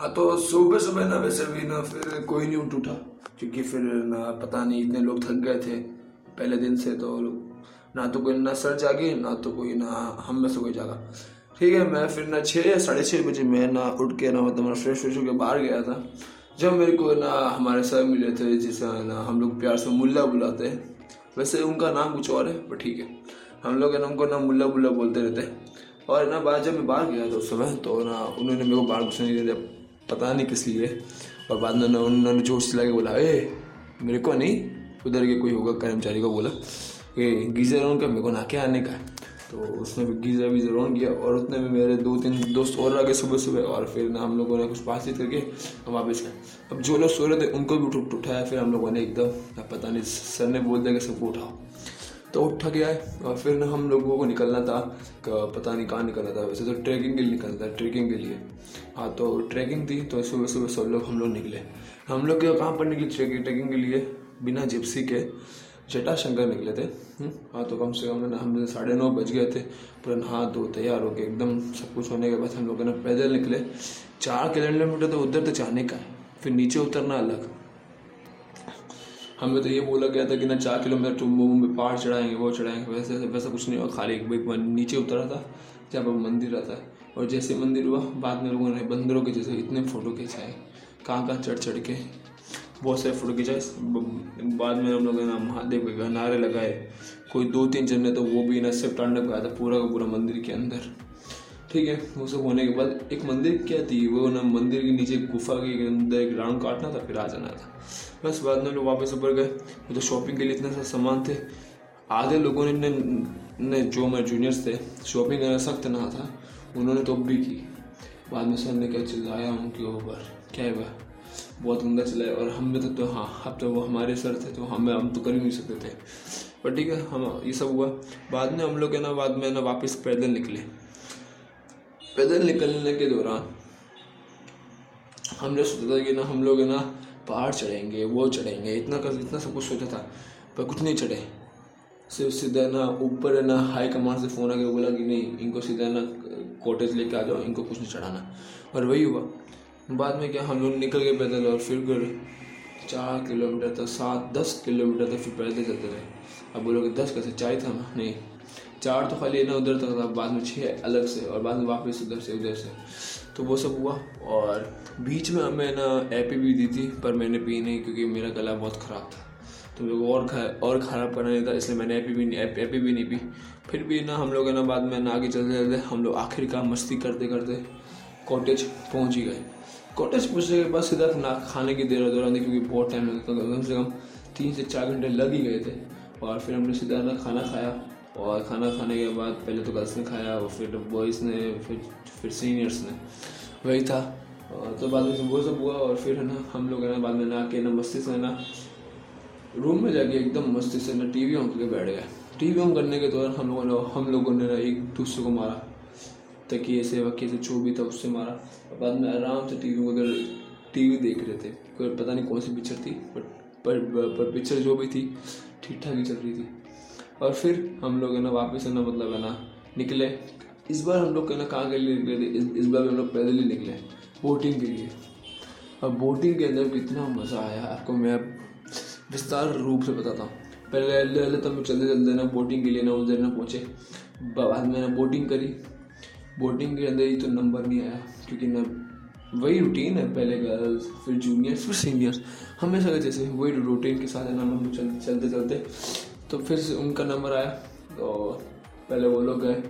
हाँ तो सुबह सुबह ना वैसे भी ना फिर कोई नहीं उठ उठा, क्योंकि फिर ना पता नहीं इतने लोग थक गए थे पहले दिन से, तो ना तो कोई ना सर जागी ना तो कोई ना हम में से कोई जागा। ठीक है, मैं फिर ना 6 या साढ़े 6 बजे मैं ना उठ के ना मतलब फ्रेश फ्रेश होकर बाहर गया था, जब मेरे को ना हमारे सर मिले थे जिसे ना हम लोग प्यार से मुल्ला बुलाते हैं, वैसे उनका नाम कुछ और है बट ठीक है हम लोग ना उनको ना मुल्ला बुल्ला बोलते रहते हैं। और ना बाद जब मैं बाहर गया था उस समय तो ना उन्होंने मेरे को बाहर घुसने नहीं दिया, पता नहीं किस लिए, और बाद में उन्होंने जोश चिल्ला के बोला, ए मेरे को नहीं, उधर के कोई होगा कर्मचारी को बोला कि गीज़र ऑन कर, मेरे को नाके आने का है। तो उसने भी गीज़र वीज़र ऑन किया और उतने में मेरे 2-3 दोस्त और आ गए सुबह सुबह, और फिर ना हम लोगों ने कुछ बातचीत करके हम वापस गए। अब जो लोग सो रहे थे उनको भी उठाया, फिर हम लोगों ने एकदम पता नहीं सर ने बोल दिया कि सबको उठाओ, तो उठा गया है। और फिर ना हम लोगों को निकलना था, पता नहीं कहाँ निकलना था, वैसे तो ट्रैकिंग के लिए निकलना था, ट्रैकिंग के लिए। हाँ तो ट्रैकिंग थी, तो सुबह सुबह सब लोग हम लोग निकले। हम लोग कहाँ पर निकले ट्रैकिंग के लिए? बिना जिप्सी के जटाशंकर निकले थे। हाँ तो कम से कम ना हम 9:30 बज गए थे, पूरा नहा धो तैयार हो गए एकदम सब कुछ होने के बाद हम लोग ना पैदल निकले। 4 किलोमीटर तो उधर तक जाने का, फिर नीचे उतरना अलग। हमें तो ये बोला गया था कि ना 4 किलोमीटर मुंह में पहाड़ चढ़ाएंगे वो चढ़ाएंगे, वैसे वैसा कुछ नहीं हुआ, खाली एक नीचे उतरा था जहाँ पर मंदिर आता है, और जैसे मंदिर हुआ बाद में लोगों ने बंदरों के जैसे इतने फ़ोटो खिंचाए, कहाँ चढ़ चढ़ के बहुत सारे फ़ोटो खिंचाए। बाद में हम लोगों ने महादेव के नारे लगाए, कोई 2-3 जन ने तो वो भी ना सिर्फ टाँडा गया था पूरा का पूरा मंदिर के अंदर। ठीक है, वो सब होने के बाद एक मंदिर क्या थी वो ना मंदिर के नीचे गुफा के अंदर एक राउंड काटना था फिर आ जाना था बस। बाद में लोग वापस ऊपर गए, वो तो शॉपिंग के लिए इतना सा सामान थे, आधे लोगों ने जो हमारे जूनियर्स थे शॉपिंग करना सख्त ना था, उन्होंने तो भी की। बाद में सर ने क्या चिल्लाया उनके ऊपर, क्या है वह बहुत गंदा चलाया, और हमें तो हाँ अब तो वो हमारे सर थे तो हम तो कर ही नहीं सकते थे, पर ठीक है हम ये सब हुआ। बाद में हम लोग है ना बाद में ना वापस पैदल निकले। पैदल निकलने के दौरान हमने सोचा था कि ना हम लोग है ना पहाड़ चढ़ेंगे वो चढ़ेंगे, इतना सब कुछ सोचा था, पर कुछ नहीं चढ़े। सिर्फ सीधा ना ऊपर है ना हाई कमांड से फ़ोन आके बोला कि नहीं इनको सीधा ना कॉटेज लेके आ जाओ, इनको कुछ नहीं चढ़ाना, और वही हुआ। बाद में क्या हम लोग निकल गए पैदल, और फिर 4 किलोमीटर तक 7-10 किलोमीटर तक फिर पैदल चलते रहे। अब बोलोगे 10 कैसे, 4 ही था ना, नहीं 4 तो खाली ना उधर तक था, बाद में 6 अलग से, और बाद में वापस उधर से तो वो सब हुआ। और बीच में हमें ना एपी भी दी थी, पर मैंने पी नहीं क्योंकि मेरा गला बहुत ख़राब था, तो मेरे को और ख़राब करना नहीं था, इसलिए मैंने एपी भी नहीं पी। फिर भी ना हम लोग ना बाद में ना आगे चलते हम लोग आखिरकार मस्ती करते करते कॉटेज पहुँच ही गए। कॉटेज पहुँचने के बाद सीधा ना खाने की देर दौरान थी, क्योंकि बहुत टाइम लगता था, कम से कम 3 से 4 घंटे लग ही गए थे। और फिर हमने सीधा ना खाना खाया, और खाना खाने के बाद पहले तो गर्ल्स ने खाया और फिर बॉयज़ ने फिर सीनियर्स ने, वही था। तो बाद में वो सब हुआ, और फिर है ना हम लोग है ना बाद में ना के ना मस्ती से ना रूम में जाके एकदम मस्ती से ना टीवी ऑन करके बैठ गए। टीवी ऑन करने के दौरान हम लोगों ने ना एक दूसरे को मारा, तकिए से वकील से जो भी था उससे मारा। बाद में आराम से टीवी देख रहे थे, कोई पता नहीं कौन सी पिक्चर थी, पर पिक्चर जो भी थी ठीक ठाक ही चल रही थी। और फिर हम लोग है ना वापस है ना मतलब है ना निकले। इस बार हम लोग है ना कहाँ के लिए निकले थे? इस बार हम लोग पैदल ही निकले बोटिंग के लिए। और बोटिंग के अंदर कितना मज़ा आया आपको मैं विस्तार रूप से बताता हूँ। पहले तो हम चलते चलते ना बोटिंग के लिए ना उधर ना पहुँचे, बाद में ना बोटिंग करी। बोटिंग के अंदर ही तो नंबर नहीं आया, क्योंकि ना वही रूटीन है, पहले गर्ल्स फिर जूनियर्स फिर सीनियर्स, हमेशा जैसे वही रूटीन के साथ है ना हम लोग चलते चलते। तो फिर से उनका नंबर आया, तो पहले वो लोग गए,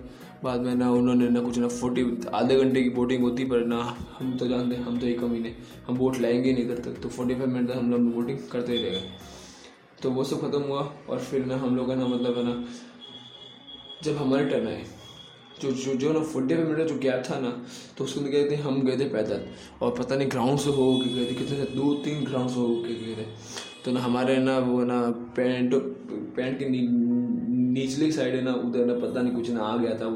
बाद में ना उन्होंने ना कुछ ना 40 आधे घंटे की बोटिंग होती, पर ना हम तो जानते हैं हम तो एक कमी ने हम बोट लाएंगे नहीं इधर तक, तो 45 मिनट तक हम लोग बोटिंग करते ही रह गए। तो वो सब ख़त्म हुआ, और फिर ना हम लोग ना मतलब है ना जब हमारे टर्न आए जो जो जो ना 45 मिनट जो गैप था ना, तो उसमें गए थे हम गए थे पैदल, और पता नहीं ग्राउंड से हो के गए थे, कितने 2-3 ग्राउंड से हो के गए थे। तो ना हमारे ना वो ना पैंट के निचली साइड है ना उधर ना पता नहीं कुछ ना आ गया था,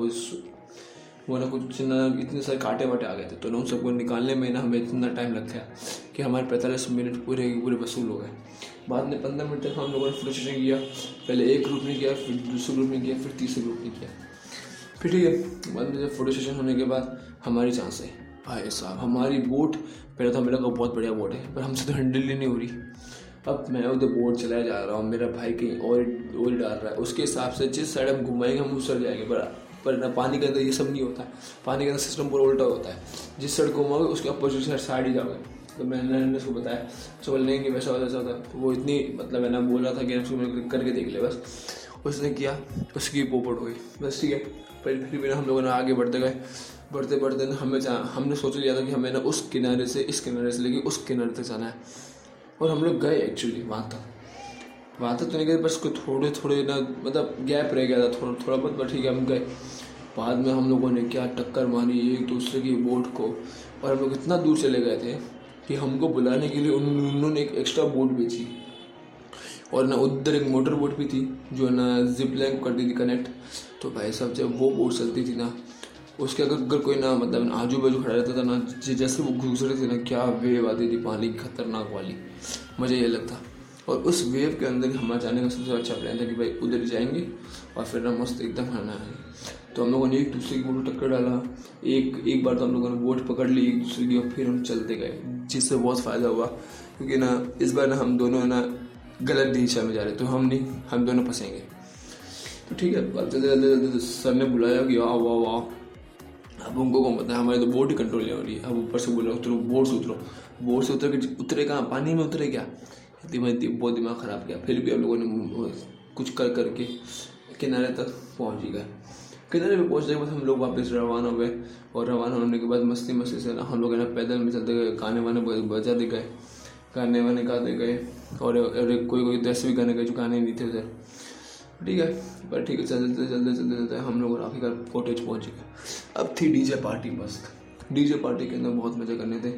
वो ना कुछ ना इतने सारे कांटे वाटे आ गए थे, तो ना उन सबको निकालने में ना हमें इतना टाइम लग गया कि हमारे 45 मिनट पूरे वसूल हो गए। बाद में 15 मिनट तक हम लोगों ने फ्लक्चुएशन किया, पहले एक ग्रुप ने किया, फिर दूसरे ग्रुप ने किया, फिर तीसरे ग्रुप ने किया, फिर ठीक है। बाद में जब फोटो सेशन होने के बाद हमारी चांस है, भाई साहब हमारी बोट, पहले तो हमें लगा बहुत बढ़िया बोट है, पर हमसे तो हैंडल ही नहीं हो रही। अब मैं उधर बोट चलाया जा रहा हूँ, मेरा भाई कहीं और डाल रहा है, उसके हिसाब से जिस साइड हम घुमाएंगे हम उस साइड जाएंगे। पर ना पानी के अंदर ये सब नहीं होता, पानी के अंदर सिस्टम पूरा उल्टा होता है, जिस साइड घुमाओगे उसके अपोजिट साइड साइड ही जाओगे। तो मैंने उसको बताया, चल लेंगे वैसा वैसा था, तो वो इतनी मतलब है ना बोल रहा था कि उसको करके देख ले, बस उसने किया, उसकी पोपट हो गई, बस ठीक है। पर फिर भी ना हम लोगों ने आगे बढ़ते गए, बढ़ते बढ़ते ना हमने सोच लिया था कि हमें ना उस किनारे से इस किनारे से लेके उस किनारे तक जाना है, और हम लोग गए एक्चुअली वहाँ तक तो नहीं गए, बस कुछ थोड़े थोड़े ना मतलब गैप रह गया था थोड़ा बहुत, पर ठीक है हम गए। बाद में हम लोगों ने क्या टक्कर मारी एक दूसरे की बोट को, और हम लोग इतना दूर चले गए थे कि हमको बुलाने के लिए उन्होंने एक एक्स्ट्रा बोट बेची, और ना उधर एक मोटर बोट भी थी जो ना जिप लाइन करती थी कनेक्ट। तो भाई साहब जब वो बोट चलती थी ना, उसके अगर कोई ना मतलब आजू बाजू खड़ा रहता था ना, जैसे वो गुजरे थे ना क्या वेव आती थी पानी खतरनाक वाली, मज़ा ये लगता। और उस वेव के अंदर हमारा जाने का सबसे अच्छा प्लान था कि भाई उधर जाएंगे और फिर ना मस्त एकदम खाना है। तो हम लोगों ने एक दूसरे की बोट टक्कर डाला, एक बार तो हम लोगों ने बोट पकड़ ली एक दूसरे की, और फिर हम चलते गए, जिससे बहुत फ़ायदा हुआ, क्योंकि ना इस बार ना हम दोनों ना गलत दिशा में जा रहे, तो हम दोनों फंसेंगे। तो ठीक है, अब जल्दी सर ने बुलाया कि आओ आओ आओ। अब उनको कौन बताया, हमारी तो बोट ही कंट्रोल नहीं हो रही। अब ऊपर से बोल रहे उतरो, बोट से उतरो, बोट से उतर के उतरे कहाँ, पानी में उतरे क्या, बहुत दिमाग ख़राब किया। फिर भी हम लोगों ने कुछ कर करके किनारे तक पहुँच ही गए। किनारे पर पहुँचने के बाद हम लोग वापस रवाना हुए, और रवाना होने के बाद मस्ती से ना हम लोग ना पैदल में चलते गए, गाने वाने गाते गए, और कोई ऐसे भी गाने गए जो गाने नहीं थे उधर, ठीक है। पर ठीक है चलते हम लोग आखिरकार कॉटेज पहुँच गए। अब थी डीजे पार्टी, बस डीजे पार्टी के अंदर बहुत मज़े करने थे,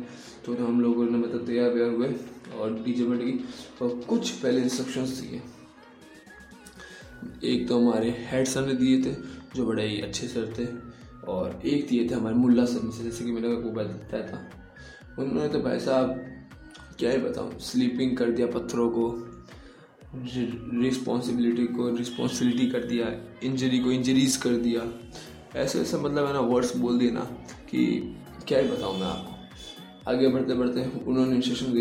तो हम लोगों ने मतलब तैयार व्यार हुए और डीजे पार्टी की। और कुछ पहले इंस्ट्रक्शंस दिए, एक तो हमारे हेड सर ने दिए थे जो बड़े ही अच्छे सर थे, और एक दिए थे हमारे मुल्ला सर ने, जैसे कि मैंने को बताया था। उन्होंने तो भाई साहब क्या ही बताऊँ, स्लीपिंग कर दिया पत्थरों को, रिस्पॉन्सिबिलिटी कर दिया, इंजरी को इंजरीज कर दिया, ऐसे मतलब है ना वर्ड्स बोल दिए ना कि क्या ही बताऊँ मैं आपको। आगे बढ़ते उन्होंने इंस्ट्रक्शन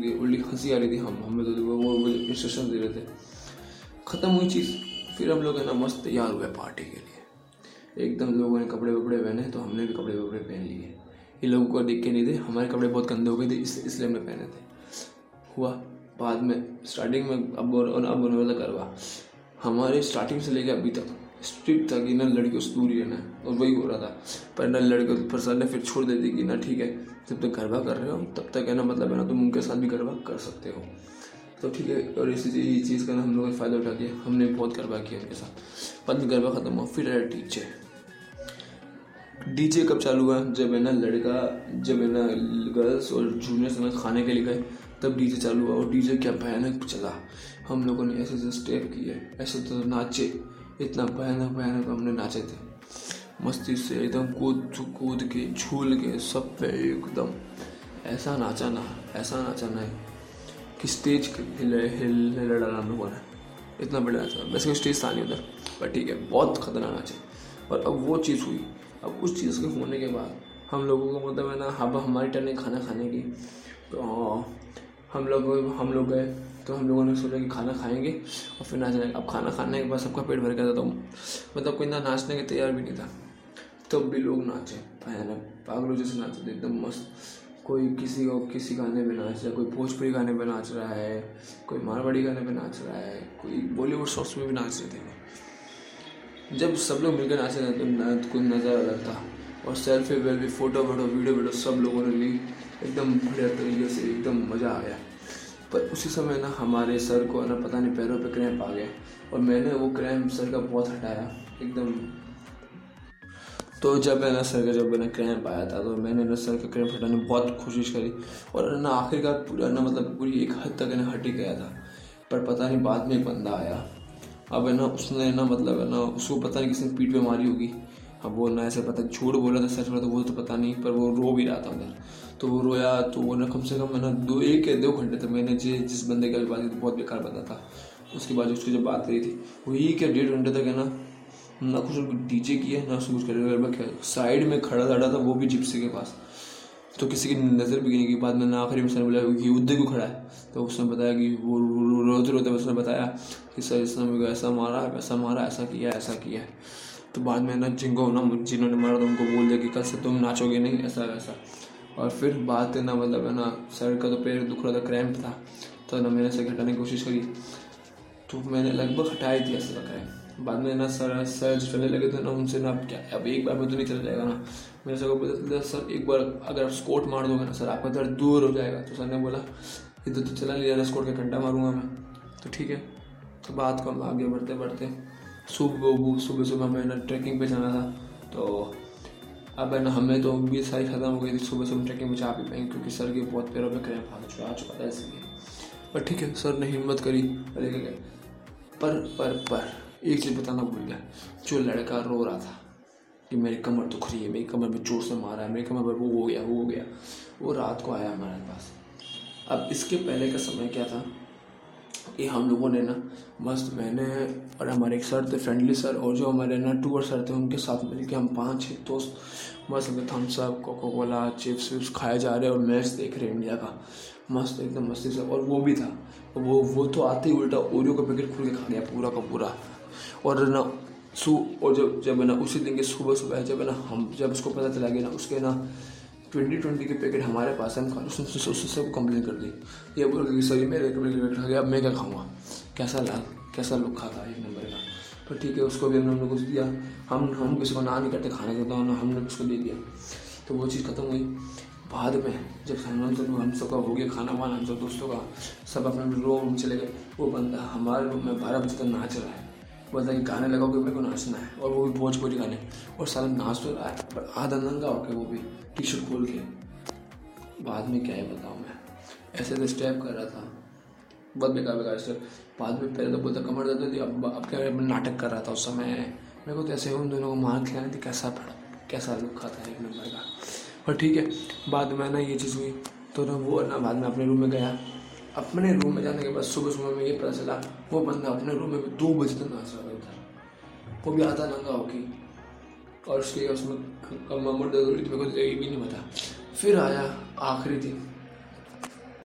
दिए, उल्टी हंसी आ रही थी, हमें तो वो इंस्ट्रक्शन दे रहे थे। ख़त्म हुई चीज़, फिर हम लोग है ना मस्त तैयार हुए पार्टी के लिए एकदम। लोगों ने कपड़े वपड़े पहने, तो हमने भी कपड़े वपड़े पहन लिए। ये लोगों को देख के नहीं थे, हमारे कपड़े बहुत गंदे हो गए थे, इसलिए हमने पहने थे। हुआ बाद में स्टार्टिंग में अब होने वाला करवा, हमारे स्टार्टिंग से लेकर अभी तक स्ट्रिक्ट था कि ना लड़कियों से दूर रहना है, और वही हो रहा था। पर ना लड़कियों पर सर ने फिर छोड़ दे दी कि ना ठीक है, जब तक गरबा कर रहे हो तब तक है ना मतलब है ना तुम उनके साथ भी गरबा कर सकते हो, तो ठीक है। और इसी चीज़ का ना हम लोगों ने फ़ायदा उठा दिया, हमने बहुत गरबा किया उनके साथ। बाद में गरबा ख़त्म हुआ, फिर आया डीजे कब चालू हुआ, जब है ना गर्ल्स और जूनियर्स ना खाने के लिए गए, तब डीजे चालू हुआ। और डीजे क्या भयानक चला, हम लोगों ने ऐसे स्टेप किए, ऐसे तो नाचे, इतना भयानक हमने नाचे थे, मस्ती से एकदम कूद के झूल के सब पे एकदम ऐसा नाचा ना कि स्टेज हिल डाला हम लोगों ने, इतना बड़ा नाचा। वैसे स्टेज था नहीं उधर, पर ठीक है बहुत खतरनाक नाचे। और अब वो चीज़ हुई, अब उस चीज़ के होने के बाद हम लोगों को मतलब है ना अब हमारी टर्न है खाना खाने की। तो हम लोग गए, तो हम लोगों ने सोचा कि खाना खाएंगे और फिर नाचने। अब खाना खाने के बाद सबका पेट भर गया था, तो मतलब कोई ना नाचने के तैयार भी नहीं था, तब तो भी लोग नाचे भयानक पागलों जैसे नाचते थे एकदम मस्त। कोई किसी गाने पे नाच रहा है, कोई भोजपुरी गाने पे नाच रहा है, कोई मारवाड़ी गाने पे नाच रहा है, कोई बॉलीवुड सॉन्ग्स में भी नाच रहे थे। जब सब लोग मिलकर नाचे थे तो कोई नज़ारा लगता, और सेल्फी वेल्फी फोटो वीडियो सब लोगों ने ली एकदम बढ़िया तरीके से, एकदम मज़ा आ गया। पर उसी समय ना हमारे सर को ना पता नहीं पैरों पे क्रैम्प आ गया, और मैंने वो क्रैम्प सर का बहुत हटाया एकदम। तो जब है ना सर का जब मेरा क्रैम्प आया था, तो मैंने ना सर का क्रैम्प हटाने बहुत कोशिश करी, और ना आखिरकार पूरा ना मतलब पूरी एक हद तक ना हट ही गया था। पर पता नहीं बाद में एक बंदा आया, अब है ना उसने ना मतलब है ना उसको पता नहीं किसने पीठ पे मारी होगी। अब वो ना ऐसे पता झूठ बोला था सच बोला था वो तो पता नहीं, पर वो रो भी रहा था उधर, तो वो रोया। तो वो ना कम से कम है ना 1 या 2 घंटे तक मैंने जिस बंदे के बात की तो बहुत बेकार बता था, उसके बाद उसकी जब बात करी थी 1 या 1.5 घंटे तक है ना ना कुछ डीजे की है ना उसको कुछ करेगा। मैं साइड में खड़ा लड़ा था वो भी जिप्सी के पास, तो किसी की नज़र बिगड़ने के बाद मैंने आखिरी में उसने बोला कि युद्ध क्यों खड़ा है, तो उसने बताया कि वो रोते रोते उसने बताया कि सर इसने मेरे को ऐसा मारा है, वैसा मारा, ऐसा किया, ऐसा किया है। तो बाद में ना जिनको ना जिन्होंने मारा तो उनको बोल दिया कि कल से तुम नाचोगे नहीं, ऐसा वैसा। और फिर बात ना मतलब है ना, सर का तो पैर दुख रहा था, क्रैम्प था, तो ना मैंने सर हटाने की कोशिश करी, तो मैंने लगभग हटाई थी ऐसा लगा है। बाद में ना सर चलने लगे तो ना उनसे ना क्या, अब एक बार में तो नहीं चला जाएगा ना, मैंने सर को पता चला सर एक बार अगर आप स्कोट मार दोगे ना सर आपका दर्द दूर हो जाएगा। तो सर ने बोला इधर तो चला नहीं जाना, स्कोट का घंटा मारूंगा मैं, तो ठीक है। तो बात को हम आगे बढ़ते बढ़ते सुबह हमें ना ट्रैकिंग पे जाना था, तो अब है ना हमें तो 20 साल ख़त्म हो गई थी सुबह ट्रैकिंग में जा भी पाएंगे क्योंकि सर के बहुत पैरों पर क्रैम्प आ चुका था इसलिए। पर ठीक है सर ने हिम्मत करी लेके गए। पर एक चीज़ बताना भूल गया, जो लड़का रो रहा था कि मेरी कमर दुख रही है, मेरी कमर में जोर से मारा है, मेरी कमर पर वो हो गया, वो रात को आया हमारे पास। अब इसके पहले का समय क्या था कि हम लोगों ने ना मस्त, मैंने और हमारे एक सर थे फ्रेंडली सर और जो हमारे ना टूर सर थे उनके साथ मिलकर हम 5-6 दोस्त मस्त थम्सअप कोको कोला चिप्स विप्स खाए जा रहे और मैच देख रहे इंडिया का मस्त एकदम मस्ती से। और वो भी था वो तो आते ही उल्टा ओरियो का पैकेट खुल के खा गया पूरा का पूरा। और ना जब ना उसी दिन के सुबह जब ना हम जब उसको पता चला गया ना उसके ना 2020 के पैकेट हमारे पास है, उसने सबको कंप्लेन कर दी, ये बोल कि सर मेरे पैकेट खा गया, अब मैं क्या खाऊंगा, कैसा लुक खाता है एक नंबर का। तो ठीक है उसको भी हमने कुछ दिया, हम किसी को ना नहीं करते खाने के, तो हमने उसको दे दिया, तो वो चीज़ खत्म हुई। बाद में जब हम सबका हो गया खाना वाना, हम सब दोस्तों का सब अपने रूम चले गए, वो बंदा हमारे रूम में 12 बजे तक नाच रहा है, बोलता है कि गाने लगाओ कि मेरे को नाचना है, और वो भी भोजपुरी गाने, और साला नाच तो रहा है पर आधा नंगा होकर वो भी टी शर्ट खोल के। बाद में क्या है बताऊँ मैं, ऐसे स्टेप कर रहा था बहुत बेकार स्टेप। बाद में पहले तो बोलता कमर दर्द होती, अब क्या नाटक कर रहा था उस समय, मेरे को तो ऐसे उन दोनों को मार खिलानी थी, कैसा लुक खाता है एक नंबर का। और ठीक है बाद में ना ये चीज़ हुई, तो ना वो ना बाद में अपने रूम में गया। अपने रूम में जाने के बाद सुबह में ये पता चला वो बंदा अपने रूम में 2 बजे तक नाच रहा था उधर, वो भी आधा नंगा होगी, और उसके उसमें कमर दर्द हो रही थी, मेरे को ये भी नहीं पता। फिर आया आखिरी दिन,